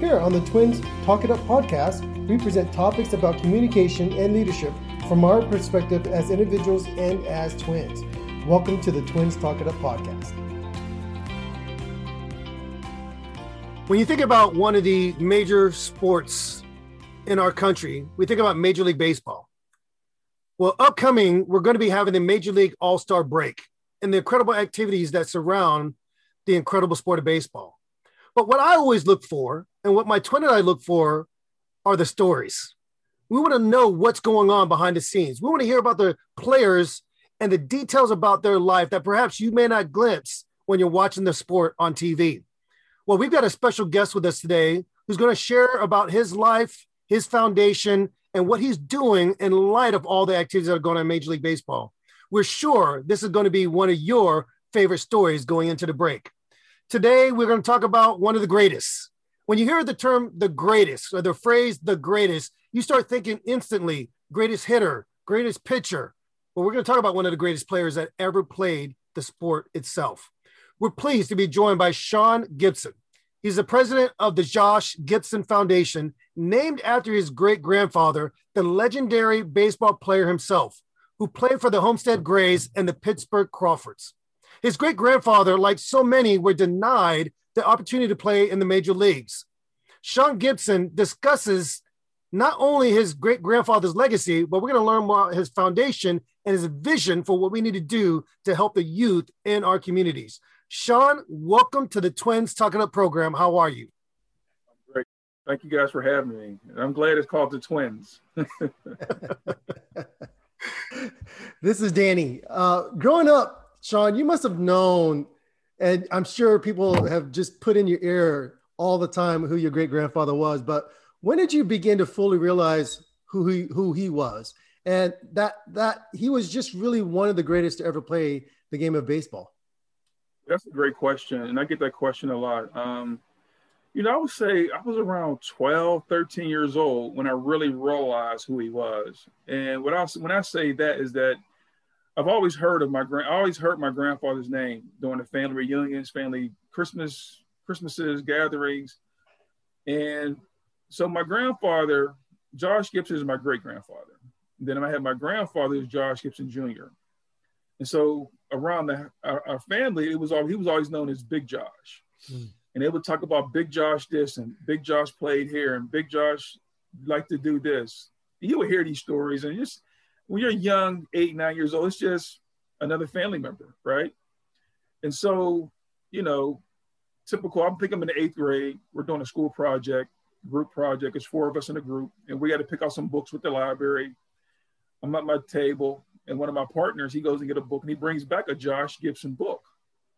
Here on the Twins Talk It Up podcast, we present topics about communication and leadership from our perspective as individuals and as twins. Welcome to the Twins Talk It Up podcast. When you think about one of the major sports in our country, we think about Major League Baseball. Well, upcoming, we're going to be having the Major League All-Star break and the incredible activities that surround the incredible sport of baseball. But what I always look for, and what my twin and I look for, are the stories. We want to know what's going on behind the scenes. We want to hear about the players and the details about their life that perhaps you may not glimpse when you're watching the sport on TV. Well, we've got a special guest with us today who's going to share about his life, his foundation, and what he's doing in light of all the activities that are going on in Major League Baseball. We're sure this is going to be one of your favorite stories going into the break. Today, we're going to talk about one of the greatest. When you hear the term the greatest, or the phrase the greatest, you start thinking instantly, greatest hitter, greatest pitcher. But we're going to talk about one of the greatest players that ever played the sport itself. We're pleased to be joined by Sean Gibson. He's the president of the Josh Gibson Foundation, named after his great-grandfather, the legendary baseball player himself, who played for the Homestead Grays and the Pittsburgh Crawfords. His great-grandfather, like so many, were denied the opportunity to play in the major leagues. Sean Gibson discusses not only his great-grandfather's legacy, but we're going to learn more about his foundation and his vision for what we need to do to help the youth in our communities. Sean, welcome to the Twins Talking Up program. How are you? I'm great. Thank you guys for having me. I'm glad it's called the Twins. This is Danny. Growing up, Sean, you must have known, and I'm sure people have just put in your ear all the time who your great-grandfather was, but when did you begin to fully realize who he was? And that he was just really one of the greatest to ever play the game of baseball. That's a great question, and I get that question a lot. I would say I was around 12, 13 years old when I really realized who he was. And when I say that is that I've always heard of my grandfather's name during the family reunions, family Christmases, gatherings. And so my grandfather, Josh Gibson, is my great-grandfather. Then I had my grandfather, who's Josh Gibson Jr. And so around our family, he was always known as Big Josh. Mm. And they would talk about Big Josh this and Big Josh played here and Big Josh liked to do this. You would hear these stories and just, when you're young, 8, 9 years old, it's just another family member, right? And so, typical, I think I'm in the 8th grade. We're doing a school project, group project. It's 4 of us in a group, and we got to pick out some books with the library. I'm at my table, and one of my partners, he goes and get a book, and he brings back a Josh Gibson book.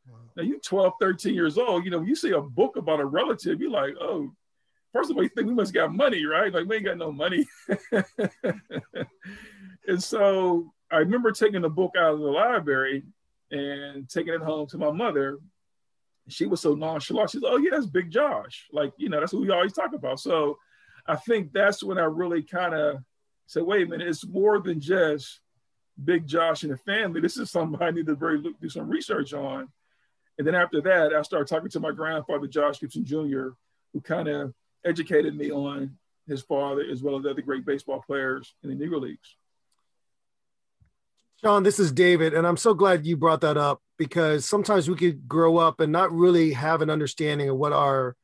Wow. Now, you're 12, 13 years old. You see a book about a relative, you're like, oh, first of all, you think we must got money, right? Like, we ain't got no money. And so I remember taking the book out of the library and taking it home to my mother. She was so nonchalant. She's like, oh, yeah, that's Big Josh. Like, that's what we always talk about. So I think that's when I really kind of said, wait a minute, it's more than just Big Josh and the family. This is something I need to do some research on. And then after that, I started talking to my grandfather, Josh Gibson Jr., who kind of educated me on his father as well as other great baseball players in the Negro Leagues. Sean, this is David, and I'm so glad you brought that up because sometimes we could grow up and not really have an understanding of what our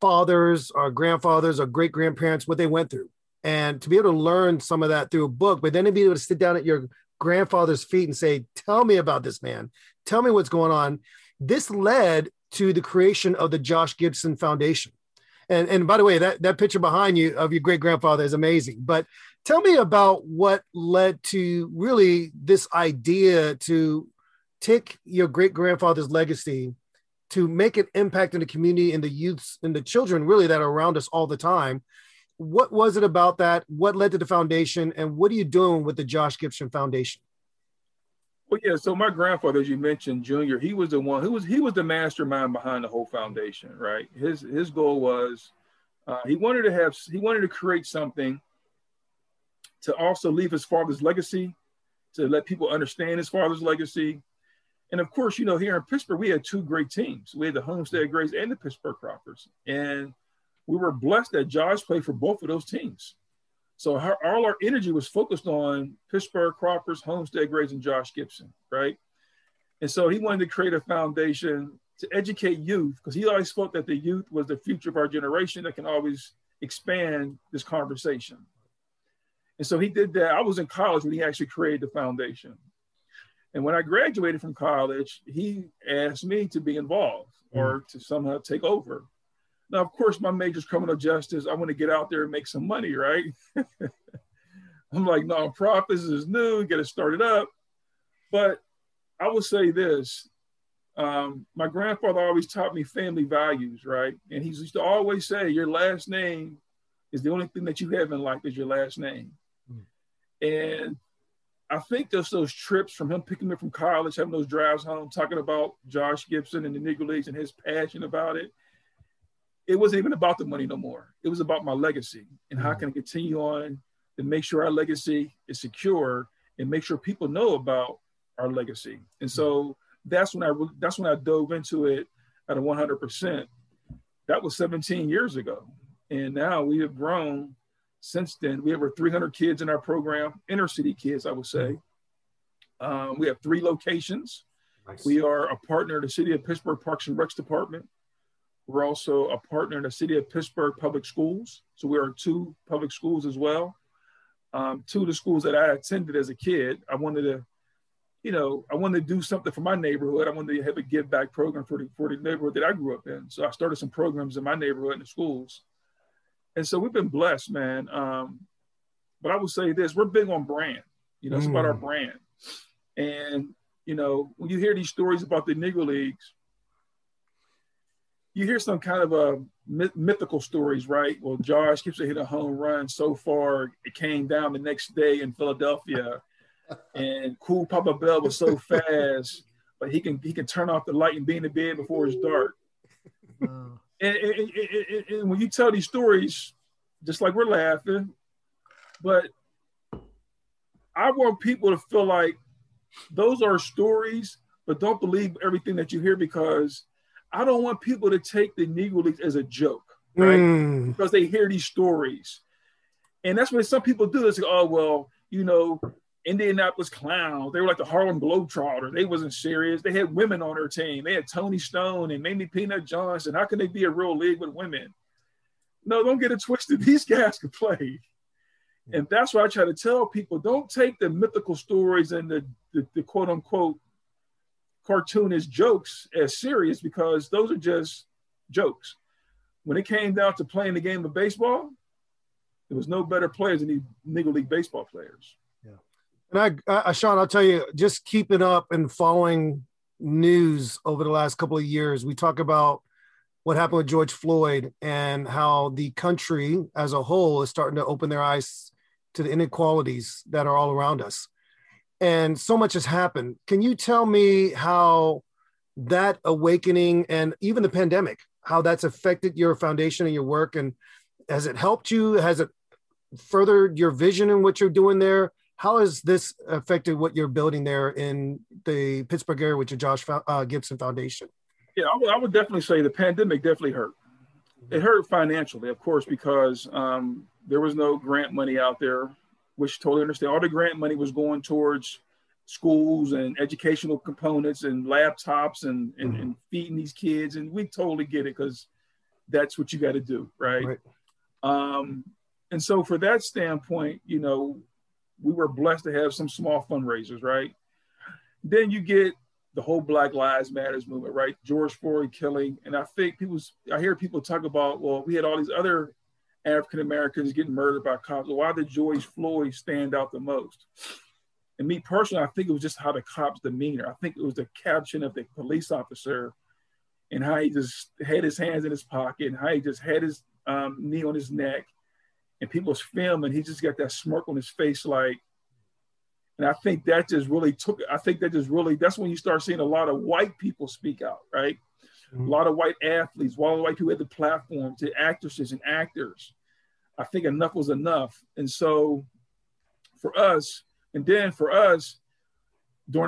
fathers, our grandfathers, our great-grandparents, what they went through. And to be able to learn some of that through a book, but then to be able to sit down at your grandfather's feet and say, tell me about this man. Tell me what's going on. This led to the creation of the Josh Gibson Foundation. And by the way, that picture behind you of your great-grandfather is amazing. But tell me about what led to really this idea to take your great-grandfather's legacy to make an impact in the community and the youths and the children really that are around us all the time. What was it about that? What led to the foundation? And what are you doing with the Josh Gibson Foundation? Well, yeah, so my grandfather, as you mentioned, Junior, he was the one who was, he was the mastermind behind the whole foundation, right? His goal was, he wanted to create something to also leave his father's legacy, to let people understand his father's legacy. And of course, you know, here in Pittsburgh, we had two great teams. We had the Homestead Grays and the Pittsburgh Crawfords. And we were blessed that Josh played for both of those teams. So all our energy was focused on Pittsburgh Crawfords, Homestead Grays, and Josh Gibson, right? And so he wanted to create a foundation to educate youth, because he always felt that the youth was the future of our generation that can always expand this conversation. And so he did that. I was in college when he actually created the foundation. And when I graduated from college, he asked me to be involved or to somehow take over. Now, of course, my major is criminal justice. I want to get out there and make some money, right? I'm like, nonprofits is new, get it started up. But I will say this, my grandfather always taught me family values, right? And he used to always say, your last name is the only thing that you have in life is your last name. Mm. And I think just those trips from him picking me up from college, having those drives home, talking about Josh Gibson and the Negro Leagues and his passion about it. It wasn't even about the money no more. It was about my legacy and how can I continue on to make sure our legacy is secure and make sure people know about our legacy. And so that's when I dove into it at a 100%. That was 17 years ago. And now we have grown. Since then, we have over 300 kids in our program, inner city kids, I would say. We have 3 locations. Nice. We are a partner of the City of Pittsburgh Parks and Recs Department. We're also a partner in the City of Pittsburgh Public Schools. So we are 2 public schools as well. 2 of the schools that I attended as a kid, I wanted to do something for my neighborhood. I wanted to have a give back program for the neighborhood that I grew up in. So I started some programs in my neighborhood and the schools. And so we've been blessed, man. But I will say this, we're big on brand. You know, it's about our brand. And, you know, when you hear these stories about the Negro Leagues, you hear some kind of mythical stories, right? Well, Josh Gibson hit a home run so far, it came down the next day in Philadelphia. And Cool Papa Bell was so fast, but he can turn off the light and be in the bed before it's dark. Wow. And when you tell these stories, just like we're laughing, but I want people to feel like those are stories, but don't believe everything that you hear, because I don't want people to take the Negro Leagues as a joke, right? Because they hear these stories. And that's what some people do. It's like, oh, well, you know, Indianapolis Clown, they were like the Harlem Globetrotter. They wasn't serious. They had women on their team. They had Toni Stone and Mamie Peanut Johnson. How can they be a real league with women? No, don't get it twisted. These guys can play. And that's why I try to tell people, don't take the mythical stories and the quote unquote cartoonist jokes as serious, because those are just jokes. When it came down to playing the game of baseball, there was no better players than these Negro League baseball players. And Sean, I'll tell you, just keeping up and following news over the last couple of years, we talk about what happened with George Floyd and how the country as a whole is starting to open their eyes to the inequalities that are all around us. And so much has happened. Can you tell me how that awakening and even the pandemic, how that's affected your foundation and your work? And has it helped you? Has it furthered your vision and what you're doing there? How has this affected what you're building there in the Pittsburgh area with your Josh Gibson Foundation? Yeah, I would definitely say the pandemic definitely hurt. It hurt financially, of course, because there was no grant money out there, which totally understand. All the grant money was going towards schools and educational components and laptops and feeding these kids. And we totally get it, because that's what you got to do, right? And so for that standpoint, you know, we were blessed to have some small fundraisers, right? Then you get the whole Black Lives Matter movement, right? George Floyd killing. And I think I hear people talk about, well, we had all these other African-Americans getting murdered by cops. Why did George Floyd stand out the most? And me personally, I think it was just how the cops' demeanor. I think it was the caption of the police officer and how he just had his hands in his pocket and how he just had his knee on his neck and people's filming. He just got that smirk on his face, like, and I think that just really took, that's when you start seeing a lot of white people speak out, right? Mm-hmm. A lot of white athletes, a lot of white people had the platforms, the actresses and actors. I think enough was enough. And so for us, during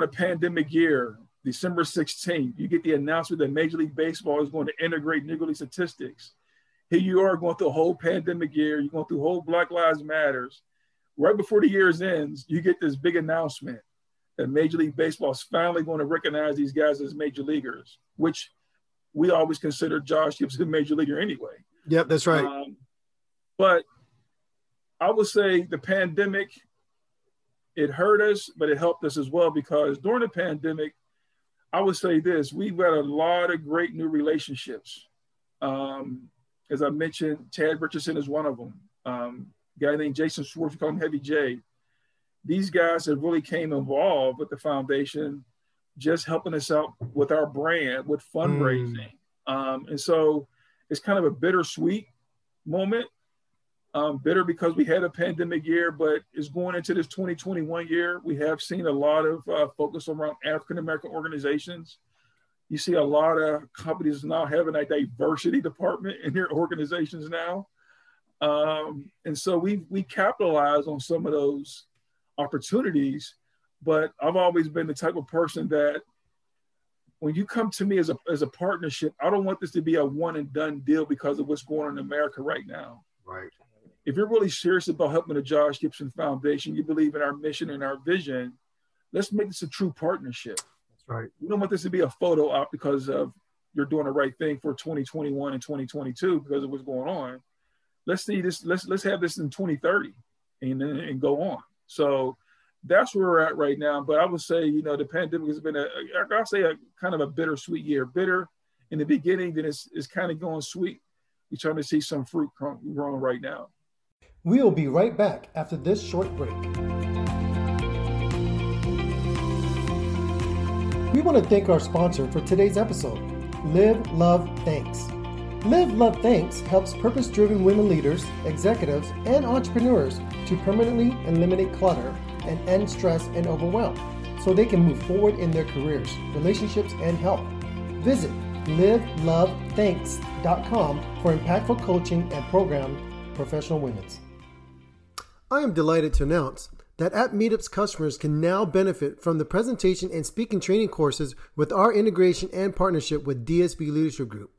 a pandemic year, December 16th, you get the announcement that Major League Baseball is going to integrate Negro League statistics. Here you are going through a whole pandemic year, you're going through whole Black Lives Matters. Right before the year ends, you get this big announcement that Major League Baseball is finally going to recognize these guys as major leaguers, which we always consider Josh Gibson a major leaguer anyway. Yep, that's right. But I would say the pandemic, it hurt us, but it helped us as well, because during the pandemic, I would say this, we've got a lot of great new relationships. As I mentioned, Tad Richardson is one of them. Guy named Jason Schwartz, we call him Heavy J. These guys have really came involved with the foundation, just helping us out with our brand, with fundraising. And so it's kind of a bittersweet moment. Bitter because we had a pandemic year, but it's going into this 2021 year. We have seen a lot of focus around African-American organizations. You see a lot of companies now having a diversity department in their organizations now. And so we capitalize on some of those opportunities, but I've always been the type of person that when you come to me as a partnership, I don't want this to be a one and done deal because of what's going on in America right now. Right. If you're really serious about helping the Josh Gibson Foundation, you believe in our mission and our vision, let's make this a true partnership. That's right. We don't want this to be a photo op because of you're doing the right thing for 2021 and 2022 because of what's going on. Let's see this. Let's have this in 2030 and go on. So that's where we're at right now. But I would say, you know, the pandemic has been a kind of a bittersweet year. Bitter in the beginning, then it's kind of going sweet. We're trying to see some fruit growing right now. We'll be right back after this short break. We want to thank our sponsor for today's episode, Live Love Thanks. Live Love Thanks helps purpose-driven women leaders, executives, and entrepreneurs to permanently eliminate clutter and end stress and overwhelm so they can move forward in their careers, relationships, and health. Visit livelovethanks.com for impactful coaching and programmed professional women's. I am delighted to announce that at Meetup's customers can now benefit from the presentation and speaking training courses with our integration and partnership with DSP Leadership Group.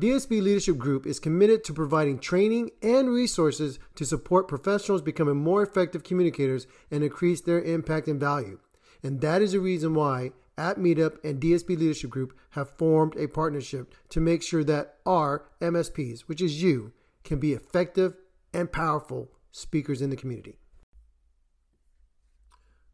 DSP Leadership Group is committed to providing training and resources to support professionals becoming more effective communicators and increase their impact and value. And that is the reason why at Meetup and DSP Leadership Group have formed a partnership to make sure that our MSPs, which is you, can be effective and powerful speakers in the community.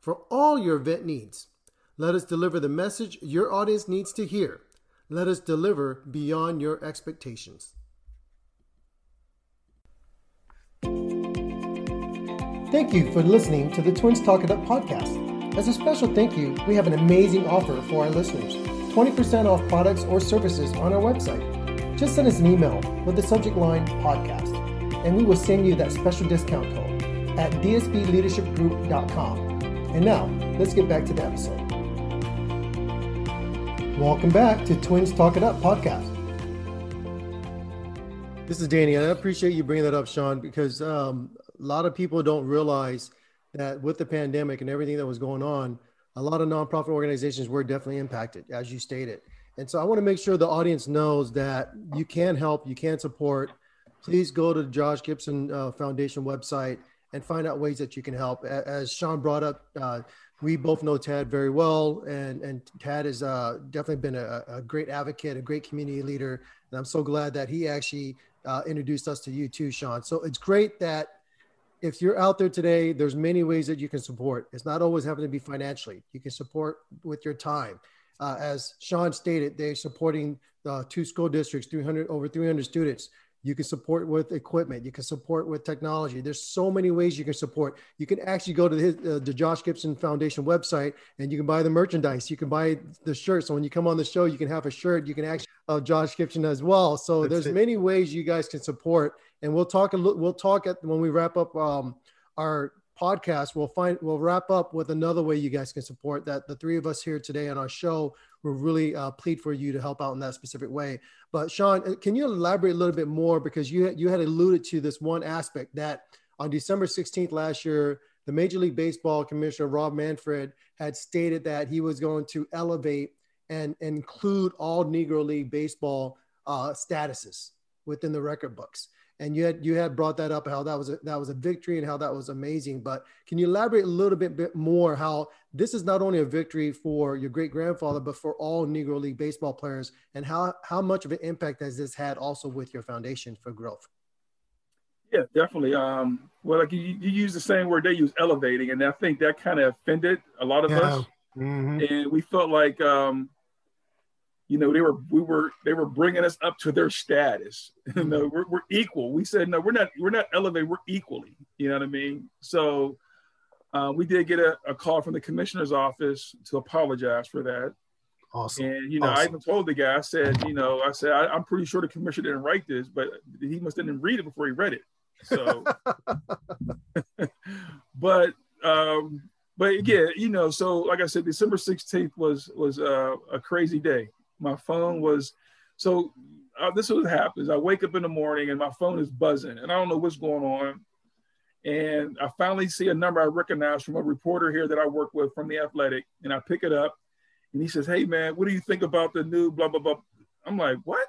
for all your event needs. Let us deliver the message your audience needs to hear. Let us deliver beyond your expectations. Thank you for listening to the Twins Talk It Up podcast. As a special thank you, we have an amazing offer for our listeners. 20% off products or services on our website. Just send us an email with the subject line podcast, and we will send you that special discount code at dspleadershipgroup.com. And now, let's get back to the episode. Welcome back to Twins Talk It Up podcast. This is Danny. I appreciate you bringing that up, Sean, because a lot of people don't realize that with the pandemic and everything that was going on, a lot of nonprofit organizations were definitely impacted, as you stated. And so I want to make sure the audience knows that you can help, you can support. Please go to the Josh Gibson Foundation website and find out ways that you can help. As Sean brought up, we both know Tad very well, and Tad has definitely been a great advocate, a great community leader, and I'm so glad that he actually introduced us to you too, Sean. So it's great that if you're out there today, there's many ways that you can support. It's not always having to be financially. You can support with your time. As Sean stated, they're supporting two school districts, over 300 students. You can support with equipment. You can support with technology. There's so many ways you can support. You can actually go to the Josh Gibson Foundation website and you can buy the merchandise. You can buy the shirt. So when you come on the show, you can have a shirt. You can actually Josh Gibson as well. So there's many ways you guys can support. And we'll talk when we wrap up our podcast. We'll wrap up with another way you guys can support that. The three of us here today on our show will really plead for you to help out in that specific way. But Sean, can you elaborate a little bit more, because you had alluded to this one aspect that on December 16th last year, the Major League Baseball Commissioner Rob Manfred had stated that he was going to elevate and include all Negro League Baseball statuses within the record books. And you had brought that up, how that was a victory and how that was amazing. But can you elaborate a little bit more how this is not only a victory for your great grandfather, but for all Negro League Baseball players, and how much of an impact has this had also with your foundation for growth? Yeah, definitely. Well, like you use the same word they use, elevating, and I think that kind of offended a lot of us. Mm-hmm. And we felt like they were bringing us up to their status. You know, we're equal. We said, no, we're not elevated. We're equally, you know what I mean? So we did get a call from the commissioner's office to apologize for that. Awesome. And, I even told the guy, I said, I'm pretty sure the commissioner didn't write this, but he must have didn't read it before he read it. So, but again, so like I said, December 16th was a crazy day. My phone was, this is what happens. I wake up in the morning and my phone is buzzing and I don't know what's going on. And I finally see a number I recognize from a reporter here that I work with from The Athletic, and I pick it up and he says, "Hey man, what do you think about the new blah, blah, blah?" I'm like, "What?"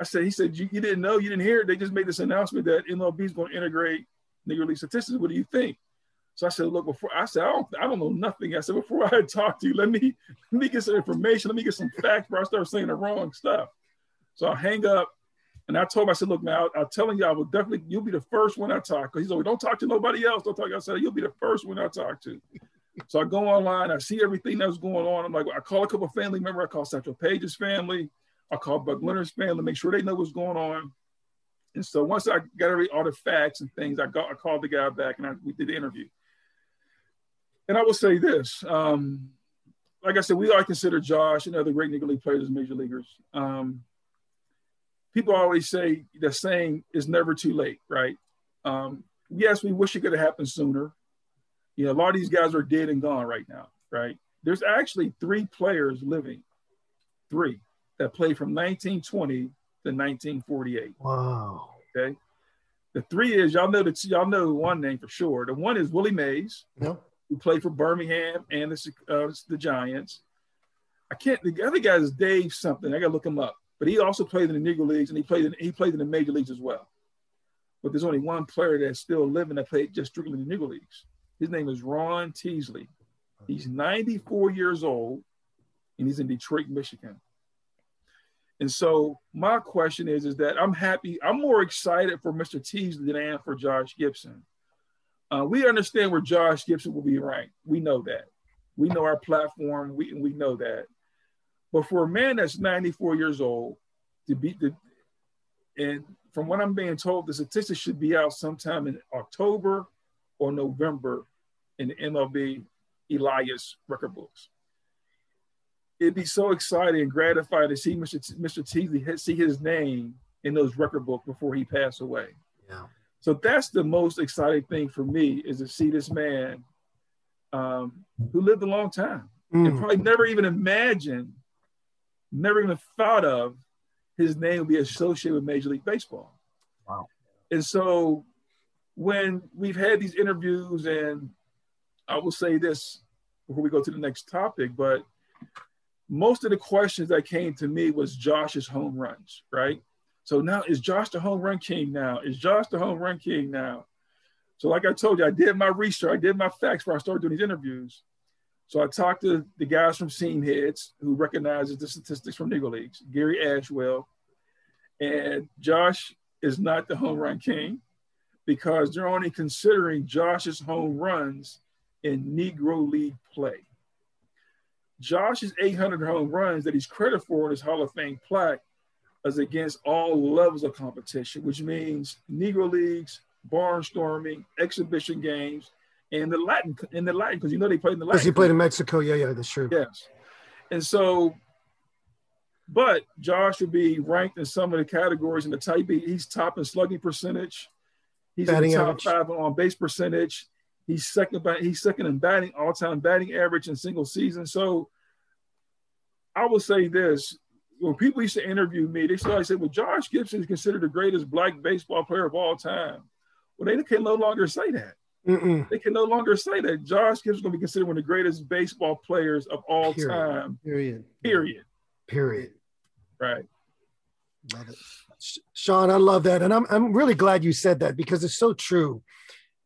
I said, he said, you didn't know, you didn't hear it. They just made this announcement that MLB is going to integrate Negro League statistics. What do you think? So I said, look, I don't know nothing. I said, before I talk to you, let me get some information. Let me get some facts where I start saying the wrong stuff. So I hang up and I told him, I said, look, man, I'm telling you, you'll be the first one I talk. Cause he's like, don't talk to nobody else. Don't talk. I said, you'll be the first one I talk to. So I go online. I see everything that was going on. I'm like, I call a couple of family members. I call Satchel Paige's family. I call Buck Leonard's family, make sure they know what's going on. And so once I got all the facts and things, I called the guy back and we did the interview. And I will say this, like I said, we all consider Josh and other great Negro League players as major leaguers. People always say the saying is never too late, right? Yes, we wish it could have happened sooner. A lot of these guys are dead and gone right now, right? There's actually three players living, that played from 1920 to 1948. Wow. Okay. The three is, y'all know one name for sure. The one is Willie Mays. Yep. Who played for Birmingham and the Giants. The other guy is Dave something. I gotta look him up. But he also played in the Negro Leagues and he played in the Major Leagues as well. But there's only one player that's still living that played just strictly in the Negro Leagues. His name is Ron Teasley. He's 94 years old and he's in Detroit, Michigan. And so my question is that I'm happy. I'm more excited for Mr. Teasley than I am for Josh Gibson. We understand where Josh Gibson will be ranked. We know that. We know our platform. We know that. But for a man that's 94 years old, and from what I'm being told, the statistics should be out sometime in October or November in the MLB Elias record books. It'd be so exciting and gratifying to see Mr. Teasley, see his name in those record books before he passed away. Yeah. So that's the most exciting thing for me, is to see this man who lived a long time and probably never even thought of his name would be associated with Major League Baseball. Wow. And so when we've had these interviews, and I will say this before we go to the next topic, but most of the questions that came to me was Josh's home runs, right? So now, is Josh the home run king now? So like I told you, I did my research, I did my facts before I started doing these interviews. So I talked to the guys from Seam Heads, who recognizes the statistics from Negro Leagues, Gary Ashwell. And Josh is not the home run king, because they're only considering Josh's home runs in Negro League play. Josh's 800 home runs that he's credited for in his Hall of Fame plaque is against all levels of competition, which means Negro Leagues, barnstorming, exhibition games, and the Latin, because you know they played in the Latin. Because he played in Mexico, yeah, that's true. Yes. And so, but Josh would be ranked in some of the categories in the Type B. He's top in slugging percentage. He's batting in the top average. 5 on base percentage. He's second in batting, all-time batting average in single season. So I will say this. When people used to interview me, they started saying, well, Josh Gibson is considered the greatest black baseball player of all time. Well, they can no longer say that. Mm-mm. They can no longer say that. Josh Gibson is going to be considered one of the greatest baseball players of all time. Period. Right. Love it. Sean, I love that. And I'm really glad you said that, because it's so true.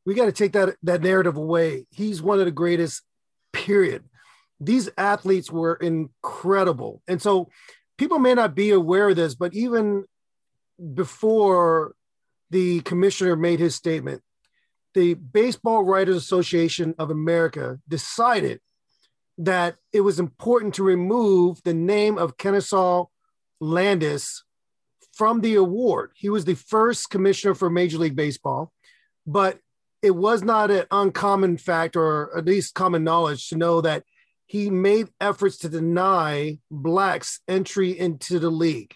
We got to take that narrative away. He's one of the greatest, period. These athletes were incredible. And so people may not be aware of this, but even before the commissioner made his statement, the Baseball Writers Association of America decided that it was important to remove the name of Kenesaw Landis from the award. He was the first commissioner for Major League Baseball, but it was not an uncommon fact, or at least common knowledge, to know that he made efforts to deny Blacks entry into the league.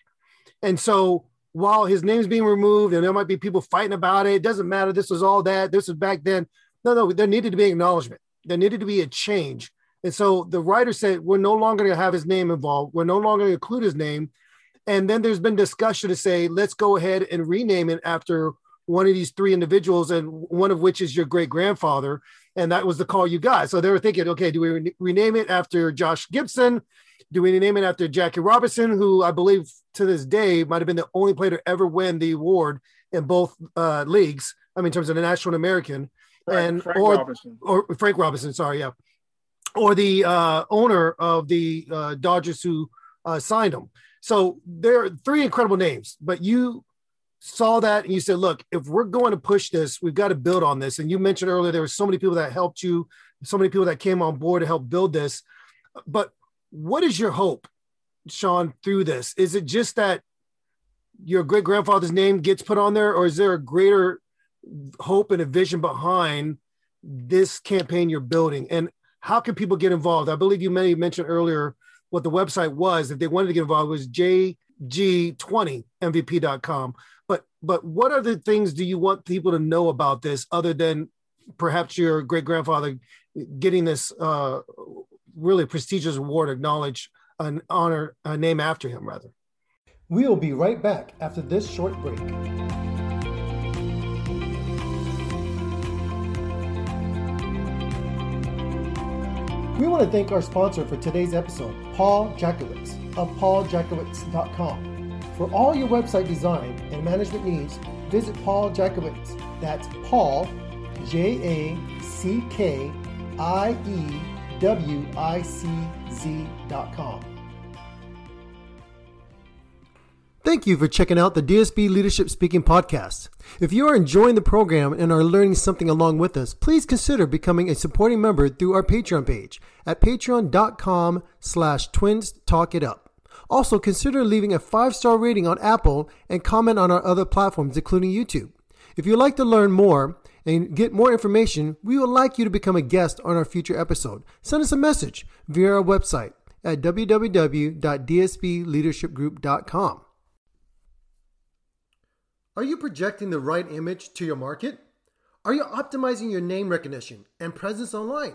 And so while his name's being removed and there might be people fighting about it, it doesn't matter, this was all that, this was back then. No, there needed to be acknowledgement. There needed to be a change. And so the writer said, we're no longer going to have his name involved. We're no longer going to include his name. And then there's been discussion to say, let's go ahead and rename it after one of these three individuals, and one of which is your great grandfather. And that was the call you got. So they were thinking, okay, do we rename it after Josh Gibson? Do we rename it after Jackie Robinson, who I believe to this day might've been the only player to ever win the award in both leagues. I mean, in terms of the National American, Frank Robinson. Sorry. Yeah. Or the owner of the Dodgers who signed him. So there are three incredible names, but you saw that and you said, look, if we're going to push this, we've got to build on this. And you mentioned earlier, there were so many people that helped you, so many people that came on board to help build this. But what is your hope, Sean, through this? Is it just that your great grandfather's name gets put on there, or is there a greater hope and a vision behind this campaign you're building? And how can people get involved? I believe you may mention earlier what the website was, if they wanted to get involved, was jg20mvp.com. But what other things do you want people to know about this, other than perhaps your great-grandfather getting this really prestigious award acknowledged and honor a name after him, rather? We'll be right back after this short break. We want to thank our sponsor for today's episode, Paul Jackiewicz of PaulJackiewicz.com. For all your website design and management needs, visit Paul Jackiewicz. That's Paul, JACKIEWICZ.com. Thank you for checking out the DSP Leadership Speaking Podcast. If you are enjoying the program and are learning something along with us, please consider becoming a supporting member through our Patreon page at patreon.com/twinstalkitup. Also, consider leaving a 5-star rating on Apple and comment on our other platforms, including YouTube. If you'd like to learn more and get more information, we would like you to become a guest on our future episode. Send us a message via our website at www.dspleadershipgroup.com. Are you projecting the right image to your market? Are you optimizing your name recognition and presence online?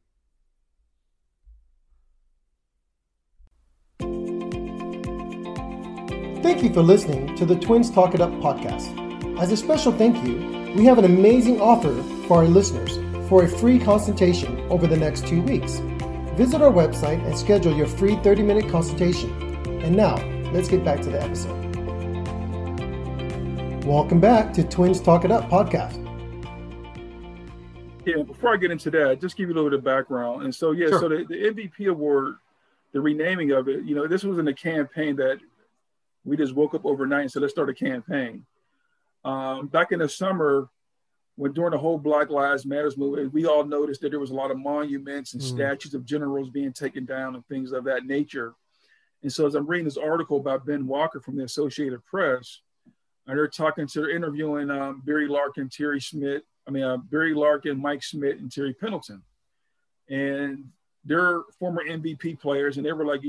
Thank you for listening to the Twins Talk It Up podcast. As a special thank you, we have an amazing offer for our listeners for a free consultation over the next 2 weeks. Visit our website and schedule your free 30-minute consultation. And now, let's get back to the episode. Welcome back to Twins Talk It Up podcast. Yeah, before I get into that, just give you a little bit of background. And so, sure. So the MVP award, the renaming of it, this wasn't a campaign that we just woke up overnight and said, let's start a campaign. Back in the summer, during the whole Black Lives Matter movement, we all noticed that there was a lot of monuments and statues of generals being taken down and things of that nature. And so as I'm reading this article by Ben Walker from the Associated Press, and they're interviewing Barry Larkin, Mike Schmidt, and Terry Pendleton. And they're former MVP players, and they were like,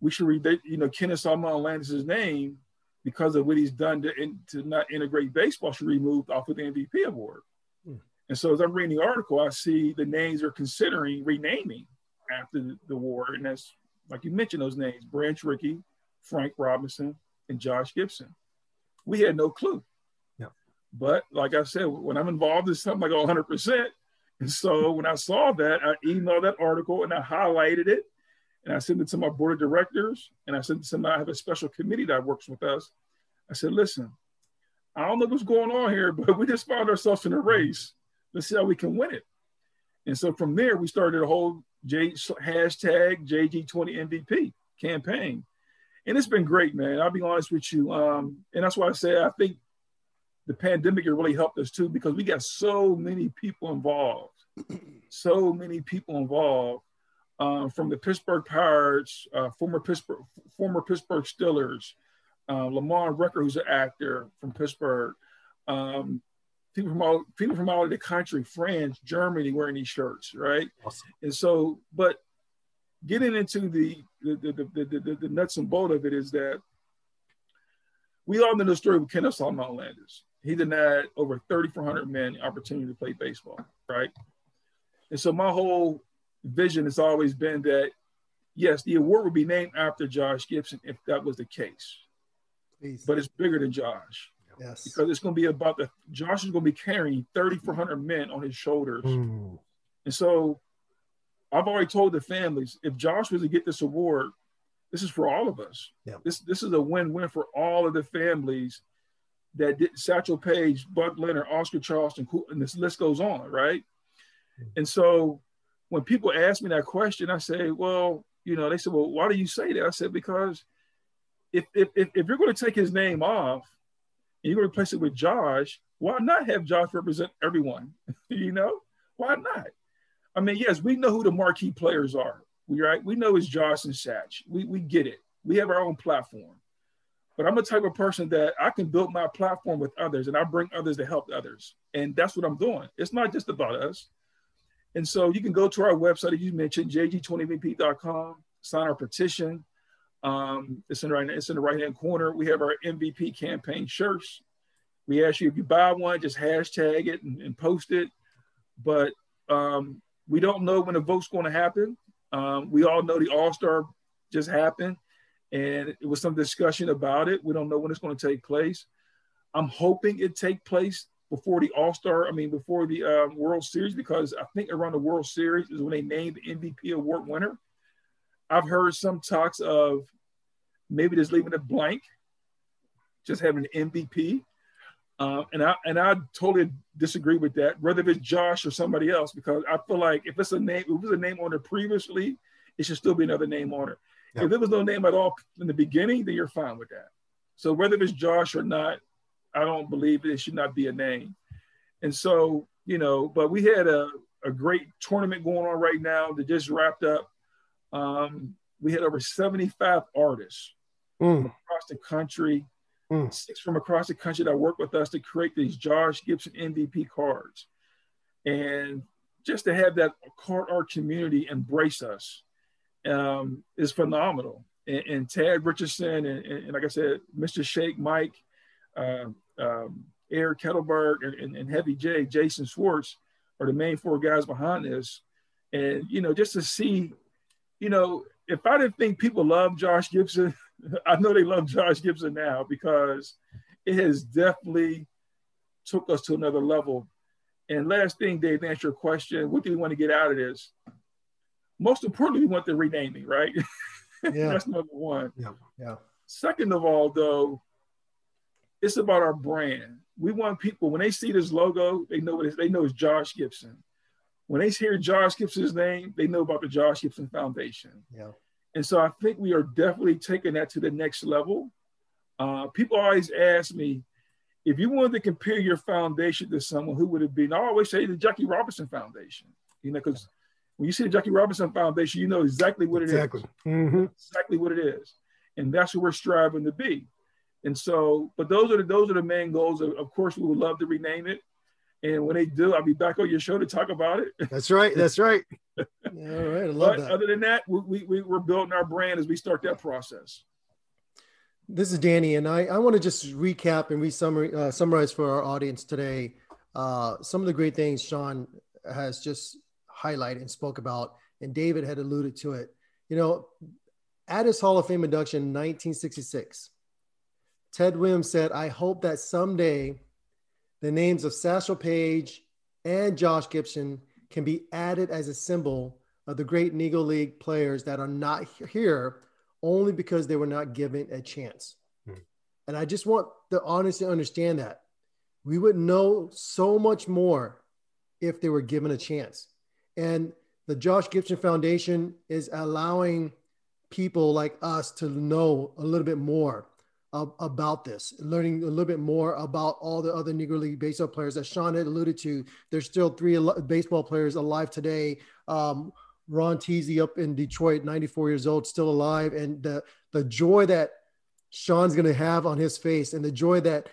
we should read that, Kenesaw Mountain Landis' name, because of what he's done to not integrate baseball, should be removed off of the MVP award. Mm. And so as I'm reading the article, I see the names they're considering renaming after the award. And that's, like you mentioned, those names, Branch Rickey, Frank Robinson, and Josh Gibson. We had no clue. Yeah. But like I said, when I'm involved in something, I go 100%. And so when I saw that, I emailed that article and I highlighted it. And I sent it to my board of directors, and I sent it to I have a special committee that works with us. I said, listen, I don't know what's going on here, but we just found ourselves in a race. Let's see how we can win it. And so from there, we started a whole hashtag jg20mvp campaign. And it's been great, man. I'll be honest with you. And that's why I say I think the pandemic really helped us too, because we got so many people involved. From the Pittsburgh Pirates, former Pittsburgh Steelers, Lamar Rucker, who's an actor from Pittsburgh, people from all over the country, France, Germany, wearing these shirts, right? Awesome. And so, but getting into the nuts and bolts of it is that we all know the story with Kenesaw Mountain Landis. He denied over 3,400 men the opportunity to play baseball, right? And so my whole vision has always been that, yes, the award would be named after Josh Gibson if that was the case. Please. But it's bigger than Josh. Yes. Because it's going to be about Josh is going to be carrying 3,400 men on his shoulders. Ooh. And so I've already told the families, if Josh was to get this award, this is for all of us. Yeah. This is a win-win for all of the families that did Satchel Paige, Buck Leonard, Oscar Charleston, and this list goes on, right? Mm-hmm. And so when people ask me that question, I say, they said, well, why do you say that? I said, because if you're going to take his name off and you're going to replace it with Josh, why not have Josh represent everyone? Why not? I mean, yes, we know who the marquee players are, right? We know it's Josh and Satch. We get it. We have our own platform. But I'm the type of person that I can build my platform with others, and I bring others to help others. And that's what I'm doing. It's not just about us. And so you can go to our website, as you mentioned, jg20mvp.com, sign our petition. It's in the right-hand corner. We have our MVP campaign shirts. We ask you, if you buy one, just hashtag it and post it. But we don't know when the vote's going to happen. We all know the All-Star just happened, and it was some discussion about it. We don't know when it's going to take place. I'm hoping it take place before the World Series, because I think around the World Series is when they named the MVP award winner. I've heard some talks of maybe just leaving it blank, just having an MVP. And I totally disagree with that, whether it's Josh or somebody else, because I feel like if it was a name on it previously, it should still be another name on it. Yeah. If there was no name at all in the beginning, then you're fine with that. So whether it's Josh or not, I don't believe it should not be a name. And so, but we had a great tournament going on right now that just wrapped up. We had over 75 artists from across the country, 6 from across the country that worked with us to create these Josh Gibson MVP cards. And just to have that card art community embrace us is phenomenal. And Tad Richardson and like I said, Mr. Shake Mike, Air, Kettleberg, and Heavy J, Jason Schwartz, are the main four guys behind this. And, you know, just to see, you know, if I didn't think people love Josh Gibson, I know they love Josh Gibson now, because it has definitely took us to another level. And last thing, Dave, to answer your question, what do we want to get out of this? Most importantly, we want the renaming, right? Yeah. That's number one. Yeah. Yeah. Second of all, though, it's about our brand. We want people, when they see this logo, they know what it is. They know it's Josh Gibson. When they hear Josh Gibson's name, they know about the Josh Gibson Foundation. Yeah. And so I think we are definitely taking that to the next level. People always ask me, if you wanted to compare your foundation to someone, who would it be? And I always say the Jackie Robinson Foundation, you know, because when you see the Jackie Robinson Foundation, you know exactly what it is. Mm-hmm. Exactly what it is. And that's what we're striving to be. And so, but those are the main goals. Of course, we would love to rename it. And when they do, I'll be back on your show to talk about it. That's right. That's right. All right. I love that. Other than that, we're building our brand as we start that process. This is Danny, and I want to just recap and summarize for our audience today some of the great things Sean has just highlighted and spoke about, and David had alluded to it. You know, at his Hall of Fame induction in 1966, Ted Williams said, "I hope that someday the names of Satchel Paige and Josh Gibson can be added as a symbol of the great Negro League players that are not here only because they were not given a chance." Mm-hmm. And I just want the audience to understand that. We would know so much more if they were given a chance. And the Josh Gibson Foundation is allowing people like us to know a little bit more about this, learning a little bit more about all the other Negro League baseball players that Sean had alluded to. There's still three baseball players alive today. Ron Teasley up in Detroit, 94 years old, still alive. And the joy that Sean's going to have on his face, and the joy that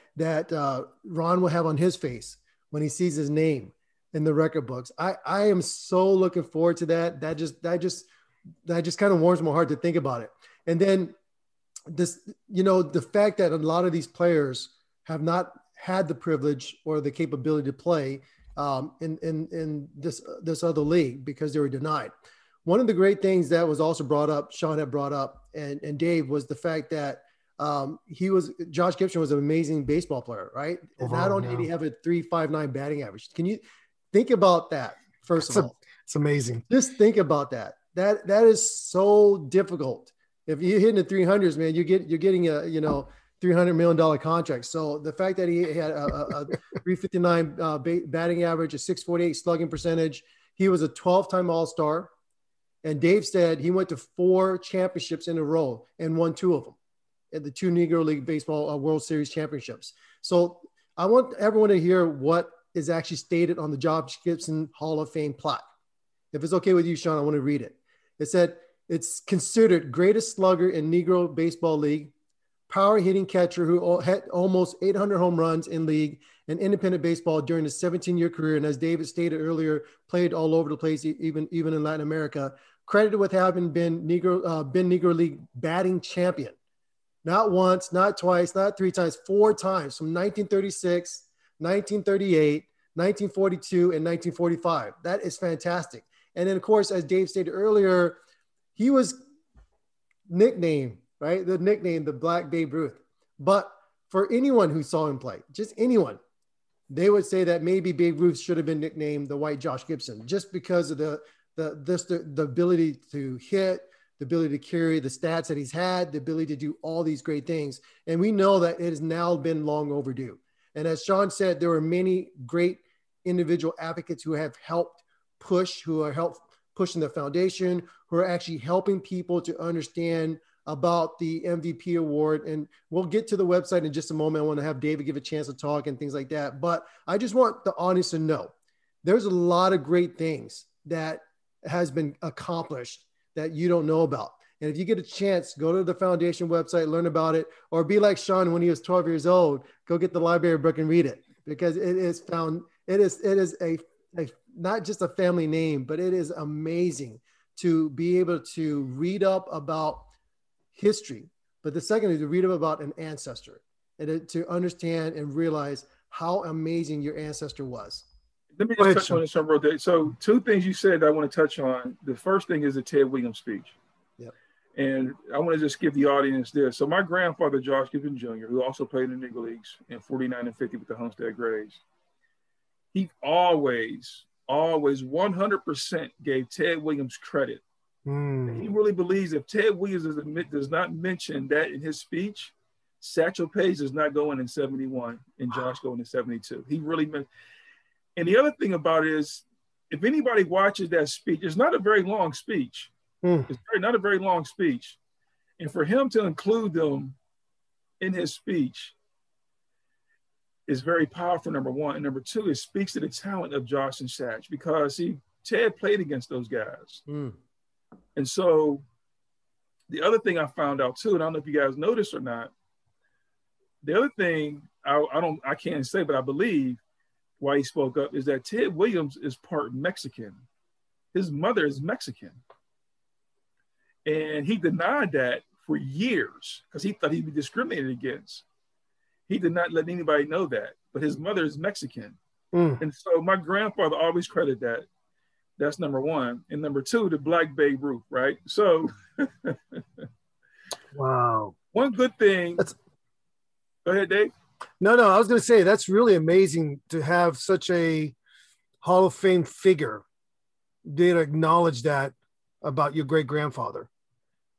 Ron will have on his face when he sees his name in the record books. I am so looking forward to that. That just kind of warms my heart to think about it. And then this, you know, the fact that a lot of these players have not had the privilege or the capability to play in this other league because they were denied. One of the great things that was also brought up, Sean had brought up, and Dave, was the fact that Josh Gibson was an amazing baseball player, right? And not only did he have a 3.59 batting average. Can you think about that? First of all, it's amazing. Just think about that. That is so difficult. If you're hitting the 300s, man, you're getting a, you know, $300 million contract. So the fact that he had a 359 batting average, a 648 slugging percentage, he was a 12-time All-Star. And Dave said he went to 4 championships in a row and won 2 of them at the 2 Negro League Baseball World Series championships. So I want everyone to hear what is actually stated on the Josh Gibson Hall of Fame plaque. If it's okay with you, Sean, I want to read it. It said, "It's considered greatest slugger in Negro Baseball League, power hitting catcher who had almost 800 home runs in league and independent baseball during his 17-year career. And as David stated earlier, played all over the place, even in Latin America. Credited with having been Negro League batting champion. Not once, not twice, not 3 times, 4 times, from 1936, 1938, 1942, and 1945. That is fantastic. And then, of course, as Dave stated earlier, he was nicknamed, right? The nickname, the Black Babe Ruth. But for anyone who saw him play, just anyone, they would say that maybe Babe Ruth should have been nicknamed the White Josh Gibson, just because of the ability to hit, the ability to carry, the stats that he's had, the ability to do all these great things. And we know that it has now been long overdue. And as Sean said, there were many great individual advocates who have helped push, who are helped pushing the foundation, who are actually helping people to understand about the MVP award. And we'll get to the website in just a moment. I want to have David give a chance to talk and things like that. But I just want the audience to know there's a lot of great things that has been accomplished that you don't know about. And if you get a chance, go to the foundation website, learn about it, or be like Sean when he was 12 years old, go get the library book and read it, because it is not just a family name, but it is amazing to be able to read up about history. But the second is to read up about an ancestor and to understand and realize how amazing your ancestor was. Let me just touch on this one real quick. So two things you said I want to touch on. The first thing is the Ted Williams speech. Yep. And I want to just give the audience this. So my grandfather, Josh Gibson Jr., who also played in the Negro Leagues in 49 and 50 with the Homestead Grays, he always 100% gave Ted Williams credit. Mm. He really believes if Ted Williams does not mention that in his speech, Satchel Paige does not go in 71 and Josh going in 72. He really meant. And the other thing about it is, if anybody watches that speech, it's not a very long speech. Mm. It's not a very long speech. And for him to include them in his speech is very powerful, number one. And number two, it speaks to the talent of Josh and Satch, because Ted played against those guys. Mm. And so the other thing I found out too, and I don't know if you guys noticed or not, the other thing I can't say, but I believe why he spoke up is that Ted Williams is part Mexican. His mother is Mexican. And he denied that for years because he thought he'd be discriminated against. He did not let anybody know that, but his mother is Mexican. Mm. And so my grandfather always credited that. That's number one. And number two, the Black Babe Ruth, right? So wow. One good thing. Go ahead, Dave. No, I was going to say that's really amazing to have such a Hall of Fame figure to acknowledge that about your great-grandfather.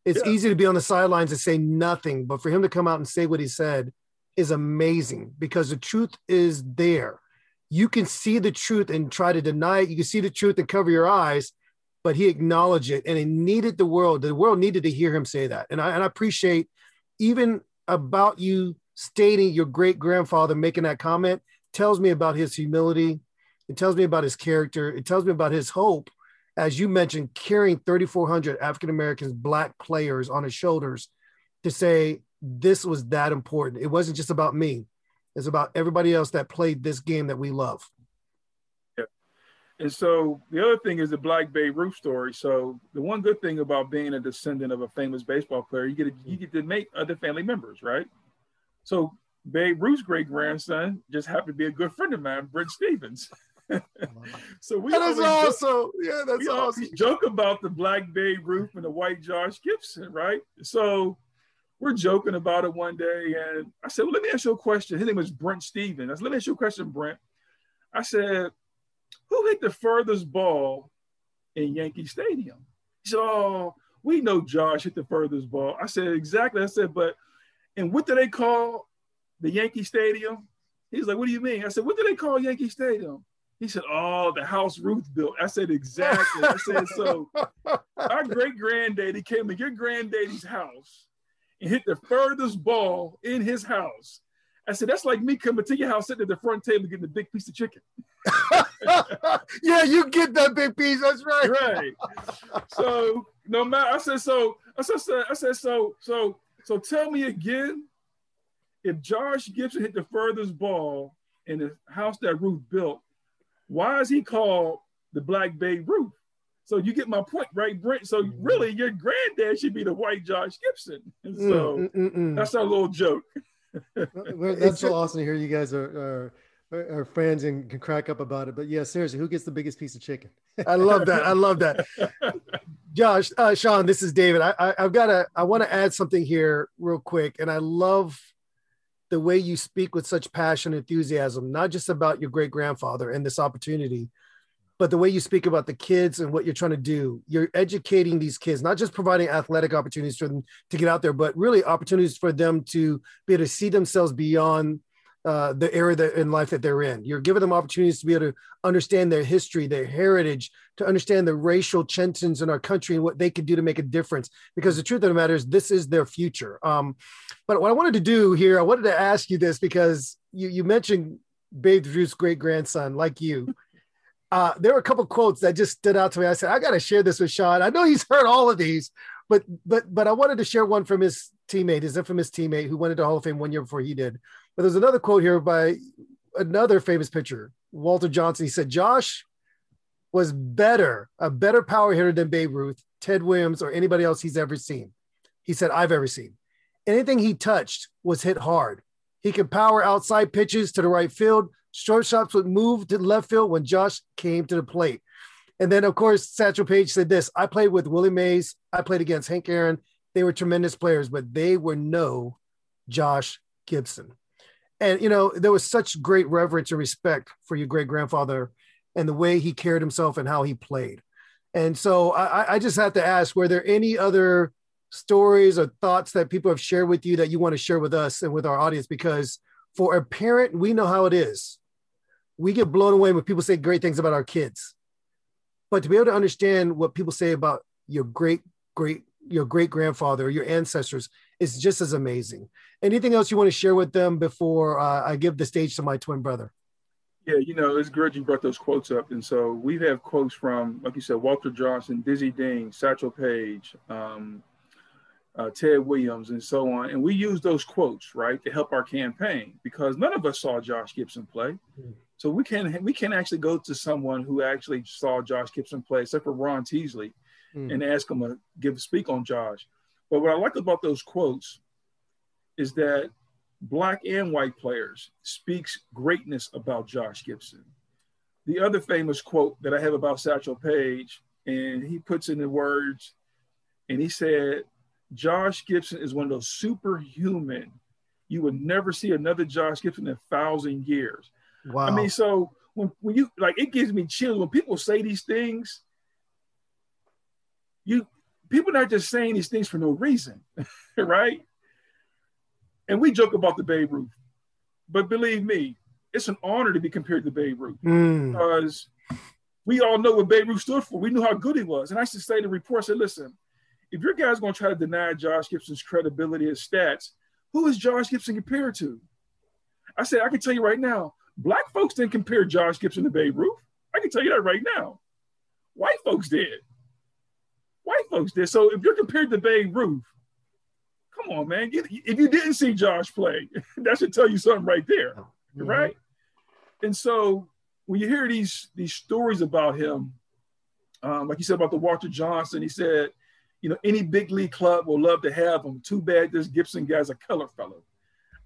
It's easy to be on the sidelines and say nothing, but for him to come out and say what he said is amazing, because the truth is there. You can see the truth and try to deny it. You can see the truth and cover your eyes, but he acknowledged it, and it needed the world. The world needed to hear him say that. And I appreciate even about you stating your great-grandfather making that comment tells me about his humility. It tells me about his character. It tells me about his hope, as you mentioned, carrying 3,400 African-Americans, Black players on his shoulders to say this was that important. It wasn't just about me. It's about everybody else that played this game that we love. Yeah. And so the other thing is the Black Babe Ruth story. So the one good thing about being a descendant of a famous baseball player, you get to make other family members, right? So Babe Ruth's great-grandson just happened to be a good friend of mine, Brent Stevens. So we joke about the Black Babe Ruth and the white Josh Gibson, right? So we're joking about it one day. And I said, well, let me ask you a question. His name was Brent Stevens. I said, let me ask you a question, Brent. I said, who hit the furthest ball in Yankee Stadium? He said, oh, we know Josh hit the furthest ball. I said, exactly. I said, and what do they call the Yankee Stadium? He's like, what do you mean? I said, what do they call Yankee Stadium? He said, oh, the house Ruth built. I said, exactly. I said, so our great-granddaddy came to your granddaddy's house and hit the furthest ball in his house. I said, that's like me coming to your house, sitting at the front table, getting a big piece of chicken. Yeah, you get that big piece. That's right. Right. So no matter, I said, so tell me again, if Josh Gibson hit the furthest ball in the house that Ruth built, why is he called the Black Babe Ruth? So you get my point, right, Brent? So really, your granddad should be the white Josh Gibson. And so that's our little joke. That's so awesome to hear. You guys are friends and can crack up about it. But yeah, seriously, who gets the biggest piece of chicken? I love that. Josh, Sean, this is David. I want to add something here real quick. And I love the way you speak with such passion and enthusiasm, not just about your great-grandfather and this opportunity, but the way you speak about the kids and what you're trying to do. You're educating these kids, not just providing athletic opportunities for them to get out there, but really opportunities for them to be able to see themselves beyond the area in life that they're in. You're giving them opportunities to be able to understand their history, their heritage, to understand the racial tensions in our country and what they could do to make a difference. Because the truth of the matter is, this is their future. But what I wanted to do here, I wanted to ask you this, because you mentioned Babe Ruth's great-grandson, like you. There were a couple of quotes that just stood out to me. I said, I got to share this with Sean. I know he's heard all of these, but I wanted to share one from his teammate, his infamous teammate who went into Hall of Fame one year before he did. But there's another quote here by another famous pitcher, Walter Johnson. He said, Josh was a better power hitter than Babe Ruth, Ted Williams, or anybody else he's ever seen. He said, I've ever seen. Anything he touched was hit hard. He can power outside pitches to the right field. Shortstops would move to left field when Josh came to the plate. And then, of course, Satchel Paige said this: I played with Willie Mays. I played against Hank Aaron. They were tremendous players, but they were no Josh Gibson. And, you know, there was such great reverence and respect for your great-grandfather and the way he carried himself and how he played. And so I just have to ask, were there any other stories or thoughts that people have shared with you that you want to share with us and with our audience? Because for a parent, we know how it is. We get blown away when people say great things about our kids. But to be able to understand what people say about your great-grandfather or your ancestors is just as amazing. Anything else you want to share with them before I give the stage to my twin brother? Yeah, you know, it's great you brought those quotes up. And so we have quotes from, like you said, Walter Johnson, Dizzy Dean, Satchel Paige, Ted Williams, and so on. And we use those quotes, right, to help our campaign, because none of us saw Josh Gibson play. Mm-hmm. So we can actually go to someone who actually saw Josh Gibson play, except for Ron Teasley, and ask him to speak on Josh. But what I like about those quotes is that Black and white players speaks greatness about Josh Gibson. The other famous quote that I have about Satchel Paige, and he puts in the words, and he said, Josh Gibson is one of those superhuman. You would never see another Josh Gibson in 1,000 years. Wow. I mean, so when you, like, it gives me chills when people say these things. People are not just saying these things for no reason, right? And we joke about the Babe Ruth, but believe me, it's an honor to be compared to Babe Ruth because we all know what Babe Ruth stood for. We knew how good he was. And I used to say to reports, I said, listen, if your guy's going to try to deny Josh Gibson's credibility and stats, who is Josh Gibson compared to? I said, I can tell you right now, Black folks didn't compare Josh Gibson to Babe Ruth. I can tell you that right now. White folks did. White folks did. So if you're compared to Babe Ruth, come on, man. If you didn't see Josh play, that should tell you something right there, right? And so when you hear these stories about him, like you said about the Walter Johnson, he said, you know, any big league club will love to have him. Too bad this Gibson guy's a color fellow.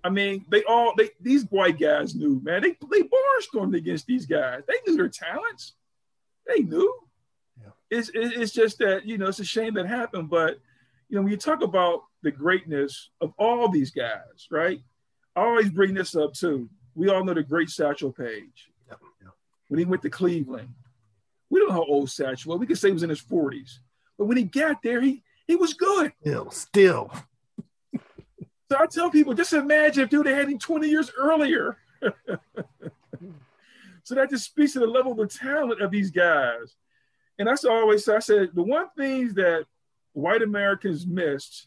I mean, these white guys knew, man. They barnstormed against these guys. They knew their talents. They knew. Yeah. It's just that, you know, it's a shame that happened, but you know, when you talk about the greatness of all these guys, right? I always bring this up too. We all know the great Satchel Paige. Yep, yep. When he went to Cleveland, we don't know how old Satchel was. We could say he was in his 40s, but when he got there, he was good. Still. So I tell people, just imagine if they had him 20 years earlier. So that just speaks to the level of the talent of these guys. And I always say, the one thing that white Americans missed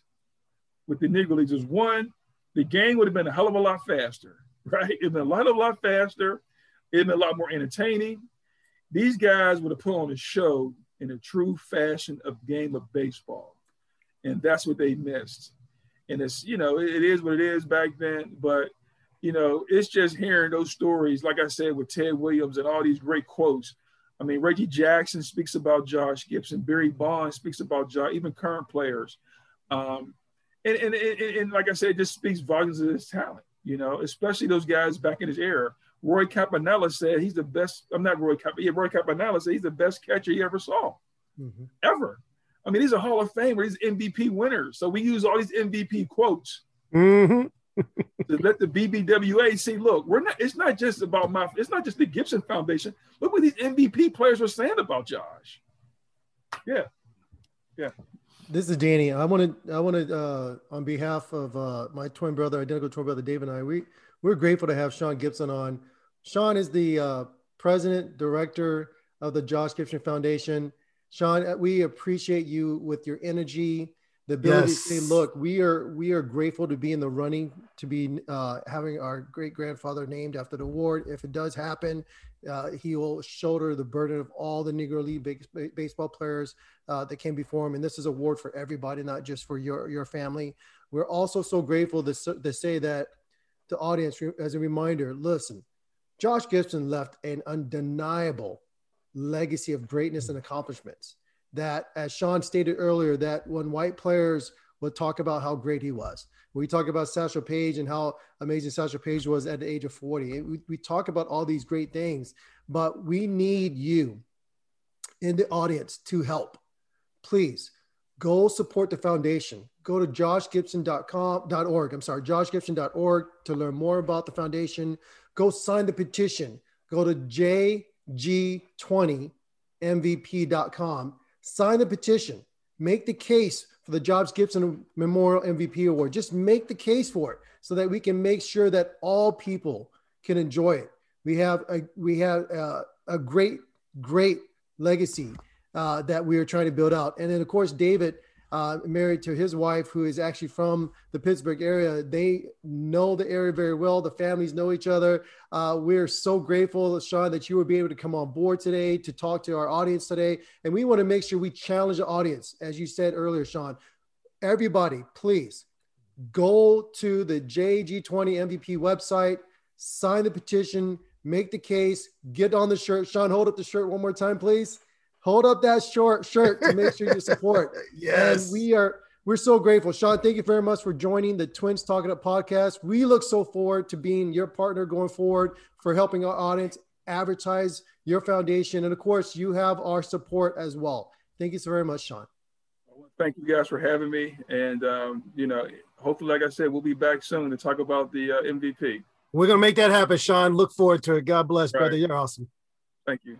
with the Negro Leagues is, one, the game would have been a hell of a lot faster, right? It'd been a lot faster. It'd been a lot more entertaining. These guys would have put on a show in a true fashion of game of baseball. And that's what they missed. And it's, you know, it is what it is back then, but, you know, it's just hearing those stories, like I said, with Ted Williams and all these great quotes. I mean, Reggie Jackson speaks about Josh Gibson. Barry Bonds speaks about Josh, even current players. And like I said, it just speaks volumes of his talent, you know, especially those guys back in his era. Roy Campanella said he's the best. Roy Campanella said he's the best catcher he ever saw, ever. I mean, he's a Hall of Famer. He's MVP winner. So we use all these MVP quotes to let the BBWA see, look, it's not just about it's not just the Gibson Foundation. Look what these MVP players were saying about Josh. Yeah. Yeah. This is Danny. I want to on behalf of my twin brother, identical twin brother, Dave and I, we're grateful to have Sean Gibson on. Sean is the president, director of the Josh Gibson Foundation. Sean, we appreciate you with your energy, the ability to say, look, we are grateful to be in the running, to be having our great-grandfather named after the award. If it does happen, he will shoulder the burden of all the Negro League baseball players that came before him. And this is an award for everybody, not just for your family. We're also so grateful to say that the audience, as a reminder, listen, Josh Gibson left an undeniable legacy of greatness and accomplishments. That, as Sean stated earlier, that when white players we'll talk about how great he was. We talk about Satchel Paige and how amazing Satchel Paige was at the age of 40. We talk about all these great things, but we need you in the audience to help. Please go support the foundation. Go to joshgibson.org to learn more about the foundation. Go sign the petition. Go to jg20mvp.com. Sign the petition. Make the case for the Josh Gibson Memorial MVP Award. Just make the case for it so that we can make sure that all people can enjoy it. We have a great legacy that we are trying to build out. And then, of course, David, married to his wife, who is actually from the Pittsburgh area. They know the area very well. The families know each other. We're so grateful, Sean, that you would be able to come on board today to talk to our audience today. And we want to make sure we challenge the audience. As you said earlier, Sean, everybody, please go to the JG20 MVP website, sign the petition, make the case, get on the shirt. Sean, hold up the shirt one more time, please. Hold up that shirt to make sure you support. Yes. And we're so grateful. Sean, thank you very much for joining the Twins Talking Up podcast. We look so forward to being your partner going forward for helping our audience advertise your foundation. And of course, you have our support as well. Thank you so very much, Sean. Thank you guys for having me. And, hopefully, like I said, we'll be back soon to talk about the MVP. We're going to make that happen, Sean. Look forward to it. God bless, brother. You're awesome. Thank you.